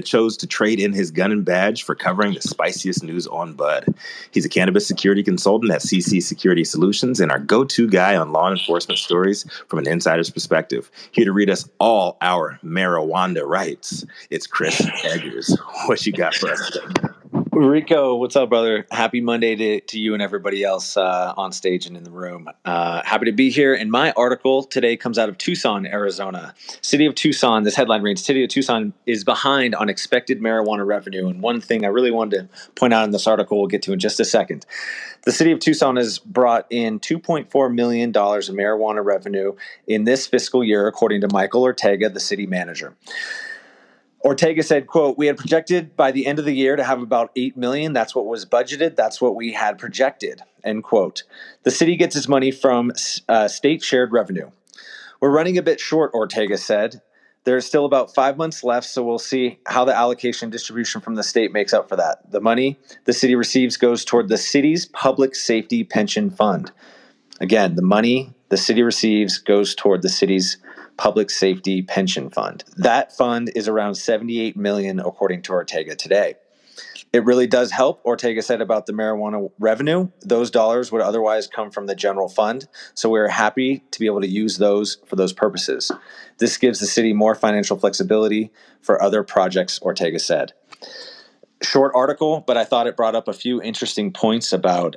chose to trade in his gun and badge for covering the spiciest news on Bud. He's a cannabis security consultant at CC Security Solutions and our go-to guy on law enforcement stories from an insider's perspective. Here to read us all our marijuana rights, it's Chris Eggers. What you got for us today? Rico, what's up, brother? Happy Monday to you and everybody else on stage and in the room. Happy to be here. And my article today comes out of Tucson, Arizona. City of Tucson, this headline reads, City of Tucson is behind on expected marijuana revenue. And one thing I really wanted to point out in this article we'll get to in just a second. The City of Tucson has brought in $2.4 million in marijuana revenue in this fiscal year, according to Michael Ortega, the city manager. Ortega said, quote, we had projected by the end of the year to have about 8 million. That's what was budgeted. That's what we had projected, end quote. The city gets its money from state shared revenue. We're running a bit short, Ortega said. There's still about 5 months left, so we'll see how the allocation distribution from the state makes up for that. The money the city receives goes toward the city's public safety pension fund. Again, the money the city receives goes toward the city's public safety pension fund. That fund is around $78 million, according to Ortega today. It really does help, Ortega said about the marijuana revenue. Those dollars would otherwise come from the general fund, so we're happy to be able to use those for those purposes. This gives the city more financial flexibility for other projects, Ortega said. Short article, but I thought it brought up a few interesting points about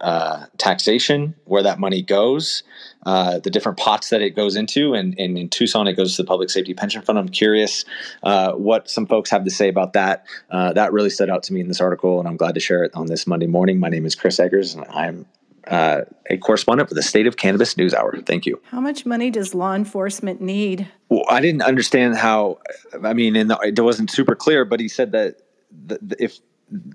taxation, where that money goes, the different pots that it goes into, and in Tucson it goes to the Public Safety Pension Fund. I'm curious what some folks have to say about that. That really stood out to me in this article, and I'm glad to share it on this Monday morning. My name is Chris Eggers, and I'm a correspondent for the State of Cannabis News Hour. Thank you. How much money does law enforcement need? Well, I didn't understand how. I mean, it wasn't super clear, but he said that if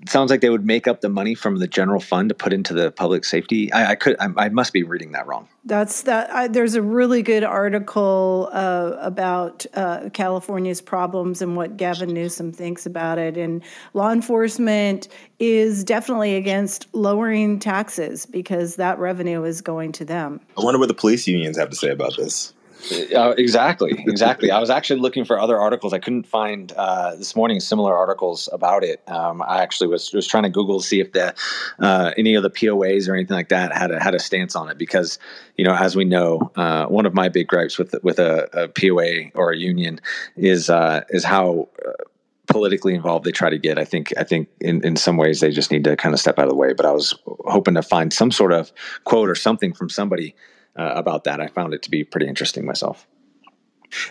it sounds like they would make up the money from the general fund to put into the public safety. I must be reading that wrong. There's a really good article about California's problems and what Gavin Newsom thinks about it. And law enforcement is definitely against lowering taxes because that revenue is going to them. I wonder what the police unions have to say about this. Exactly. I was actually looking for other articles. I couldn't find this morning similar articles about it. I actually was trying to Google to see if any of the POAs or anything like that had a stance on it because, you know, as we know, one of my big gripes with a POA or a union is how politically involved they try to get. I think in some ways they just need to kind of step out of the way. But I was hoping to find some sort of quote or something from somebody about that. I found it to be pretty interesting myself.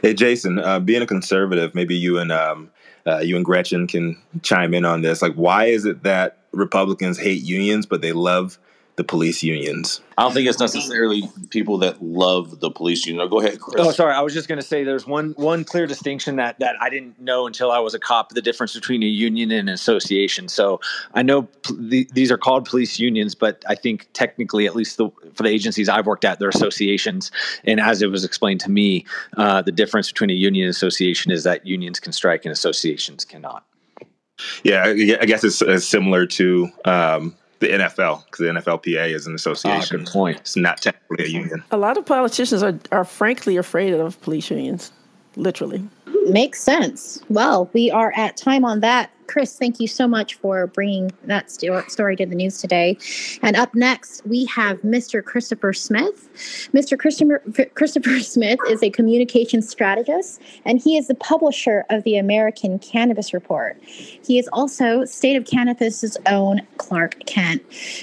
Hey, Jason, being a conservative, maybe you and Gretchen can chime in on this. Like, why is it that Republicans hate unions, but they love the police unions? I don't think it's necessarily people that love the police union. No, go ahead, Chris. Oh, sorry. I was just going to say there's one clear distinction that I didn't know until I was a cop, the difference between a union and an association. So I know these are called police unions, but I think technically, at least for the agencies I've worked at, they're associations. And as it was explained to me, the difference between a union and association is that unions can strike and associations cannot. Yeah, I guess it's similar to the NFL, because the NFLPA is an association. Oh, good point. It's not technically a union. A lot of politicians are frankly afraid of police unions, literally. Makes sense. Well, we are at time on that. Chris, thank you so much for bringing that story to the news today. And up next, we have Mr. Christopher Smith. Mr. Christopher Smith is a communications strategist, and he is the publisher of the American Cannabis Report. He is also State of Cannabis's own Clark Kent.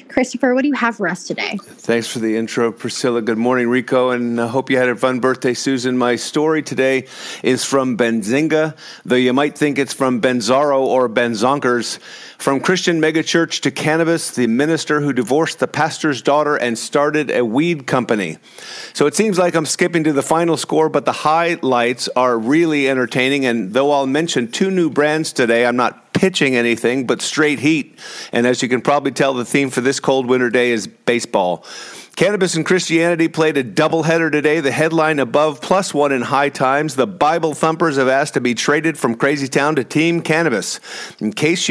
Christopher, what do you have for us today? Thanks for the intro, Priscilla. Good morning, Rico, and I hope you had a fun birthday, Susan. My story today is from Benzinga, though you might think it's from Benzaro or Benzonkers. From Christian megachurch to cannabis, the minister who divorced the pastor's daughter and started a weed company. So it seems like I'm skipping to the final score, but the highlights are really entertaining. And though I'll mention two new brands today, I'm not pitching anything but straight heat. And as you can probably tell, the theme for this cold winter day is baseball. Cannabis and Christianity played a doubleheader today. The headline above, +1 in high times. The Bible thumpers have asked to be traded from Crazy Town to Team Cannabis. In case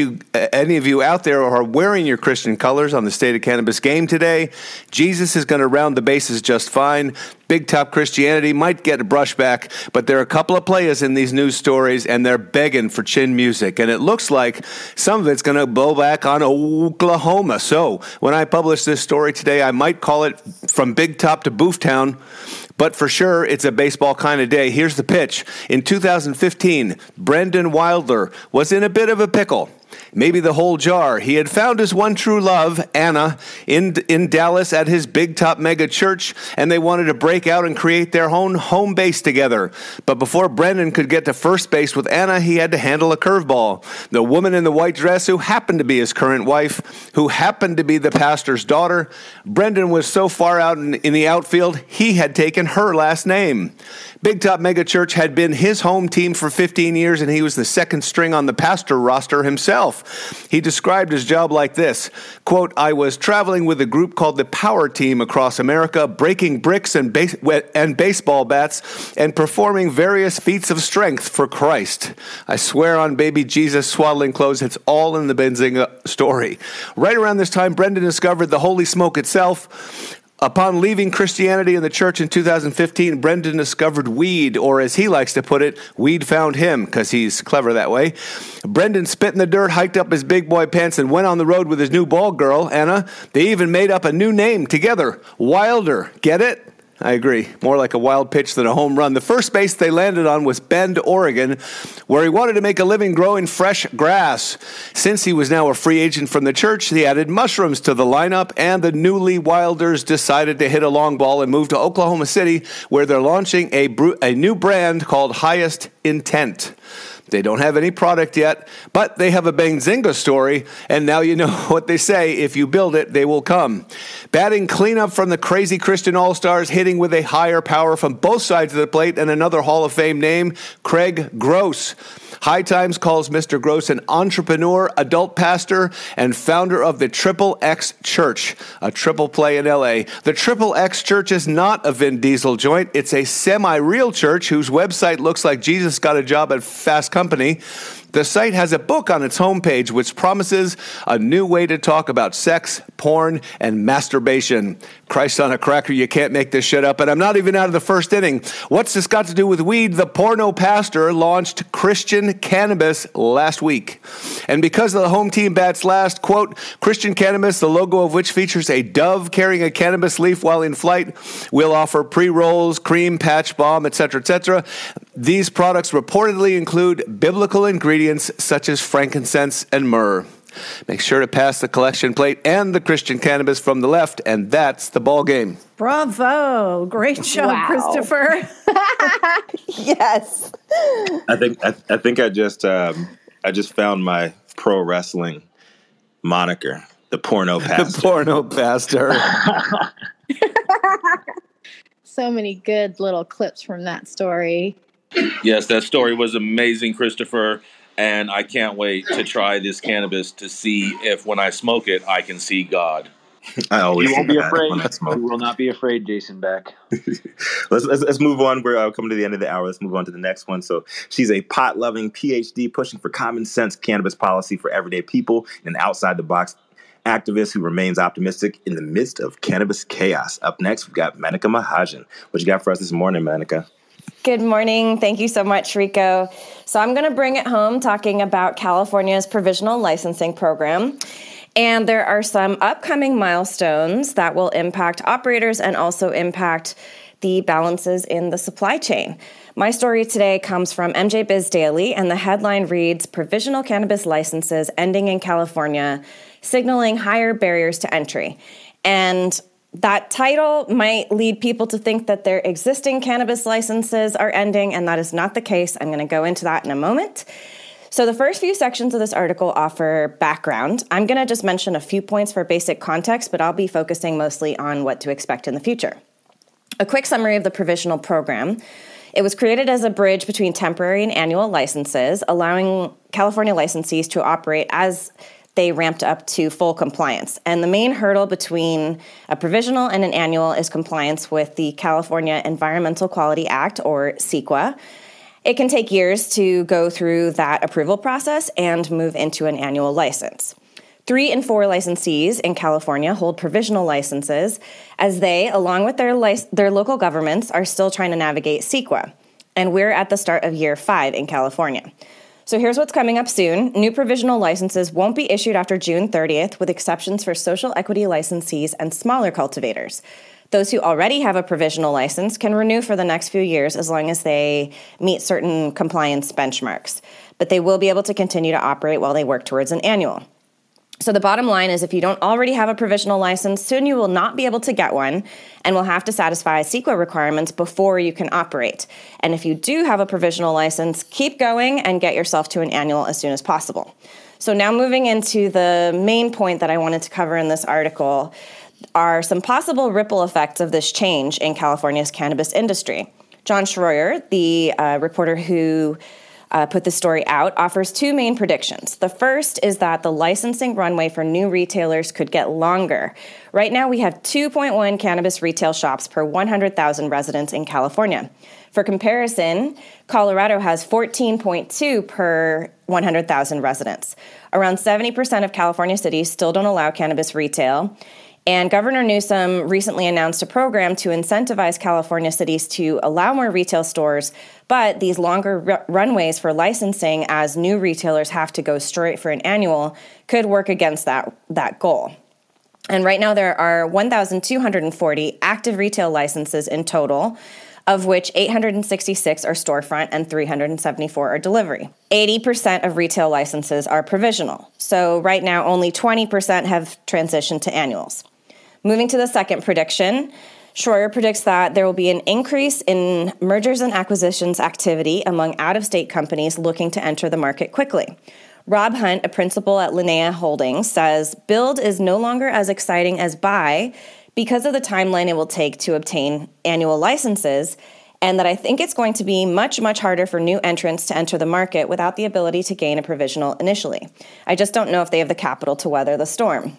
any of you out there are wearing your Christian colors on the State of Cannabis game today, Jesus is going to round the bases just fine. Big Top Christianity might get a brushback, but there are a couple of players in these news stories, and they're begging for chin music. And it looks like some of it's going to blow back on Oklahoma. So when I publish this story today, I might call it From Big Top to Booftown. But for sure, it's a baseball kind of day. Here's the pitch. In 2015, Brendan Wildler was in a bit of a pickle. Maybe the whole jar. He had found his one true love, Anna, in Dallas at his Big Top mega church, and they wanted to break out and create their own home base together. But before Brendan could get to first base with Anna, he had to handle a curveball. The woman in the white dress, who happened to be his current wife, who happened to be the pastor's daughter, Brendan was so far out in the outfield, he had taken her last name. Big Top mega church had been his home team for 15 years, and he was the second string on the pastor roster himself. He described his job like this, quote, "I was traveling with a group called the Power Team across America, breaking bricks and baseball bats and performing various feats of strength for Christ. I swear on baby Jesus swaddling clothes." It's all in the Benzinga story. Right around this time, Brendan discovered the holy smoke itself. Upon leaving Christianity and the church in 2015, Brendan discovered weed, or as he likes to put it, weed found him, because he's clever that way. Brendan spit in the dirt, hiked up his big boy pants, and went on the road with his new ball girl, Anna. They even made up a new name together, Wilder. Get it? I agree. More like a wild pitch than a home run. The first base they landed on was Bend, Oregon, where he wanted to make a living growing fresh grass. Since he was now a free agent from the church, he added mushrooms to the lineup, and the newly Wilders decided to hit a long ball and move to Oklahoma City, where they're launching a new brand called Highest Intent. They don't have any product yet, but they have a Benzinga story, and now you know what they say, if you build it, they will come. Batting cleanup from the crazy Christian All-Stars, hitting with a higher power from both sides of the plate, and another Hall of Fame name, Craig Gross. High Times calls Mr. Gross an entrepreneur, adult pastor, and founder of the Triple X Church, a triple play in LA. The Triple X Church is not a Vin Diesel joint. It's a semi-real church whose website looks like Jesus got a job at Fast Company. The site has a book on its homepage which promises a new way to talk about sex, porn, and masturbation. Christ on a cracker, you can't make this shit up, and I'm not even out of the first inning. What's this got to do with weed? The porno pastor launched Christian Cannabis last week. And because the home team bats last, quote, Christian Cannabis, the logo of which features a dove carrying a cannabis leaf while in flight, will offer pre-rolls, cream, patch, balm, etc., etc. These products reportedly include biblical ingredients such as frankincense and myrrh. Make sure to pass the collection plate and the Christian Cannabis from the left, and that's the ball game. Bravo. Great show, wow. Christopher. Yes. I just found my pro wrestling moniker, the porno pastor. The porno pastor. So many good little clips from that story. Yes, that story was amazing, Christopher. And I can't wait to try this cannabis to see if when I smoke it, I can see God. I always you won't be afraid. When I smoke. You will not be afraid, Jason Beck. let's move on. We're coming to the end of the hour. Let's move on to the next one. So she's a pot-loving PhD pushing for common sense cannabis policy for everyday people and outside-the-box activist who remains optimistic in the midst of cannabis chaos. Up next, we've got Manika Mahajan. What you got for us this morning, Manika? Good morning. Thank you so much, Rico. So I'm going to bring it home talking about California's provisional licensing program. And there are some upcoming milestones that will impact operators and also impact the balances in the supply chain. My story today comes from MJ Biz Daily, and the headline reads, Provisional Cannabis Licenses Ending in California, Signaling Higher Barriers to Entry. And that title might lead people to think that their existing cannabis licenses are ending, and that is not the case. I'm going to go into that in a moment. So the first few sections of this article offer background. I'm going to just mention a few points for basic context, but I'll be focusing mostly on what to expect in the future. A quick summary of the provisional program. It was created as a bridge between temporary and annual licenses, allowing California licensees to operate as they ramped up to full compliance. And the main hurdle between a provisional and an annual is compliance with the California Environmental Quality Act, or CEQA. It can take years to go through that approval process and move into an annual license. 3 and 4 licensees in California hold provisional licenses as they, along with their local governments, are still trying to navigate CEQA. And we're at the start of year 5 in California. So here's what's coming up soon. New provisional licenses won't be issued after June 30th, with exceptions for social equity licensees and smaller cultivators. Those who already have a provisional license can renew for the next few years as long as they meet certain compliance benchmarks. But they will be able to continue to operate while they work towards an annual. So the bottom line is, if you don't already have a provisional license, soon you will not be able to get one and will have to satisfy CEQA requirements before you can operate. And if you do have a provisional license, keep going and get yourself to an annual as soon as possible. So now moving into the main point that I wanted to cover in this article are some possible ripple effects of this change in California's cannabis industry. John Schroyer, the reporter who put this story out, offers 2 main predictions. The first is that the licensing runway for new retailers could get longer. Right now, we have 2.1 cannabis retail shops per 100,000 residents in California. For comparison, Colorado has 14.2 per 100,000 residents. Around 70% of California cities still don't allow cannabis retail, And Governor Newsom recently announced a program to incentivize California cities to allow more retail stores, but these longer runways for licensing, as new retailers have to go straight for an annual, could work against that goal. And right now there are 1,240 active retail licenses in total, of which 866 are storefront and 374 are delivery. 80% of retail licenses are provisional. So right now, only 20% have transitioned to annuals. Moving to the second prediction, Schroyer predicts that there will be an increase in mergers and acquisitions activity among out-of-state companies looking to enter the market quickly. Rob Hunt, a principal at Linnea Holdings, says build is no longer as exciting as buy because of the timeline it will take to obtain annual licenses, and that I think it's going to be much, much harder for new entrants to enter the market without the ability to gain a provisional initially. I just don't know if they have the capital to weather the storm.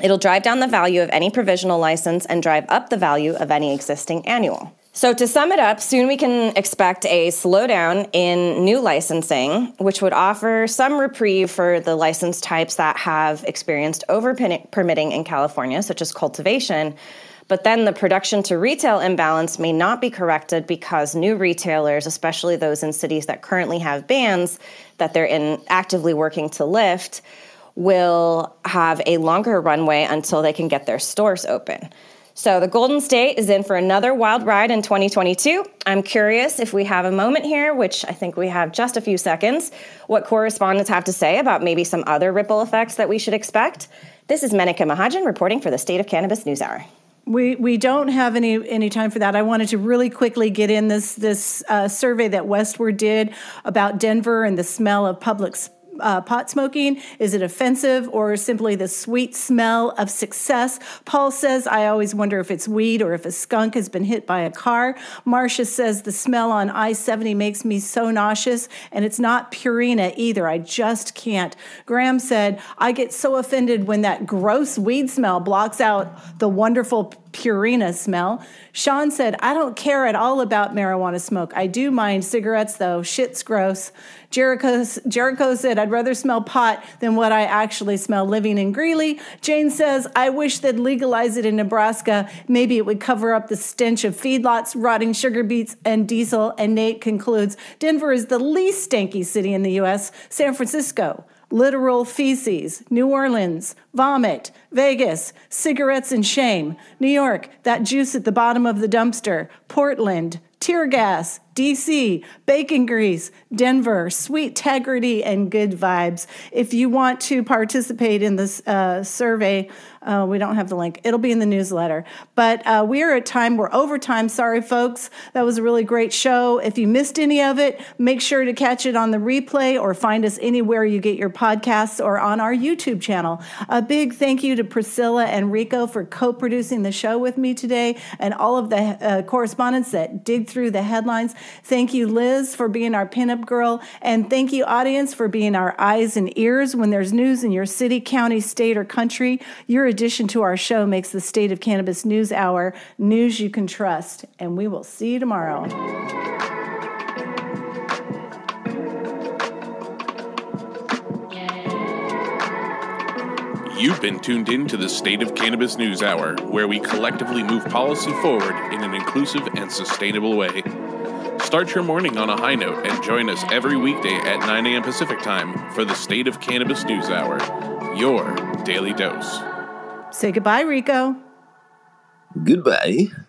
It'll drive down the value of any provisional license and drive up the value of any existing annual. So to sum it up, soon we can expect a slowdown in new licensing, which would offer some reprieve for the license types that have experienced over-permitting in California, such as cultivation. But then the production-to-retail imbalance may not be corrected because new retailers, especially those in cities that currently have bans that they're in actively working to lift, will have a longer runway until they can get their stores open. So the Golden State is in for another wild ride in 2022. I'm curious if we have a moment here, which I think we have just a few seconds, what correspondents have to say about maybe some other ripple effects that we should expect. This is Mennika Mahajan reporting for the State of Cannabis NewsHour. We don't have any time for that. I wanted to really quickly get in this survey that Westward did about Denver and the smell of public space. Pot smoking? Is it offensive or simply the sweet smell of success? Paul says, I always wonder if it's weed or if a skunk has been hit by a car. Marcia says, the smell on I-70 makes me so nauseous, and it's not Purina either. I just can't. Graham said, I get so offended when that gross weed smell blocks out the wonderful Purina smell. Sean said, I don't care at all about marijuana smoke. I do mind cigarettes, though. Shit's gross. Jericho said, I'd rather smell pot than what I actually smell living in Greeley. Jane says, I wish they'd legalize it in Nebraska. Maybe it would cover up the stench of feedlots, rotting sugar beets, and diesel. And Nate concludes, Denver is the least stinky city in the U.S. San Francisco, literal feces. New Orleans, vomit. Vegas, cigarettes and shame. New York, that juice at the bottom of the dumpster. Portland, tear gas. DC, bacon grease. Denver, sweet integrity and good vibes. If you want to participate in this survey, we don't have the link. It'll be in the newsletter. But we're over time. Sorry, folks. That was a really great show. If you missed any of it, make sure to catch it on the replay or find us anywhere you get your podcasts or on our YouTube channel. A big thank you to Priscilla and Rico for co-producing the show with me today and all of the correspondents that dig through the headlines. Thank you, Liz, for being our pinup girl. And thank you, audience, for being our eyes and ears when there's news in your city, county, state, or country. Your addition to our show makes the State of Cannabis News Hour news you can trust. And we will see you tomorrow. You've been tuned in to the State of Cannabis News Hour, where we collectively move policy forward in an inclusive and sustainable way. Start your morning on a high note and join us every weekday at 9 a.m. Pacific Time for the State of Cannabis News Hour, your daily dose. Say goodbye, Rico. Goodbye.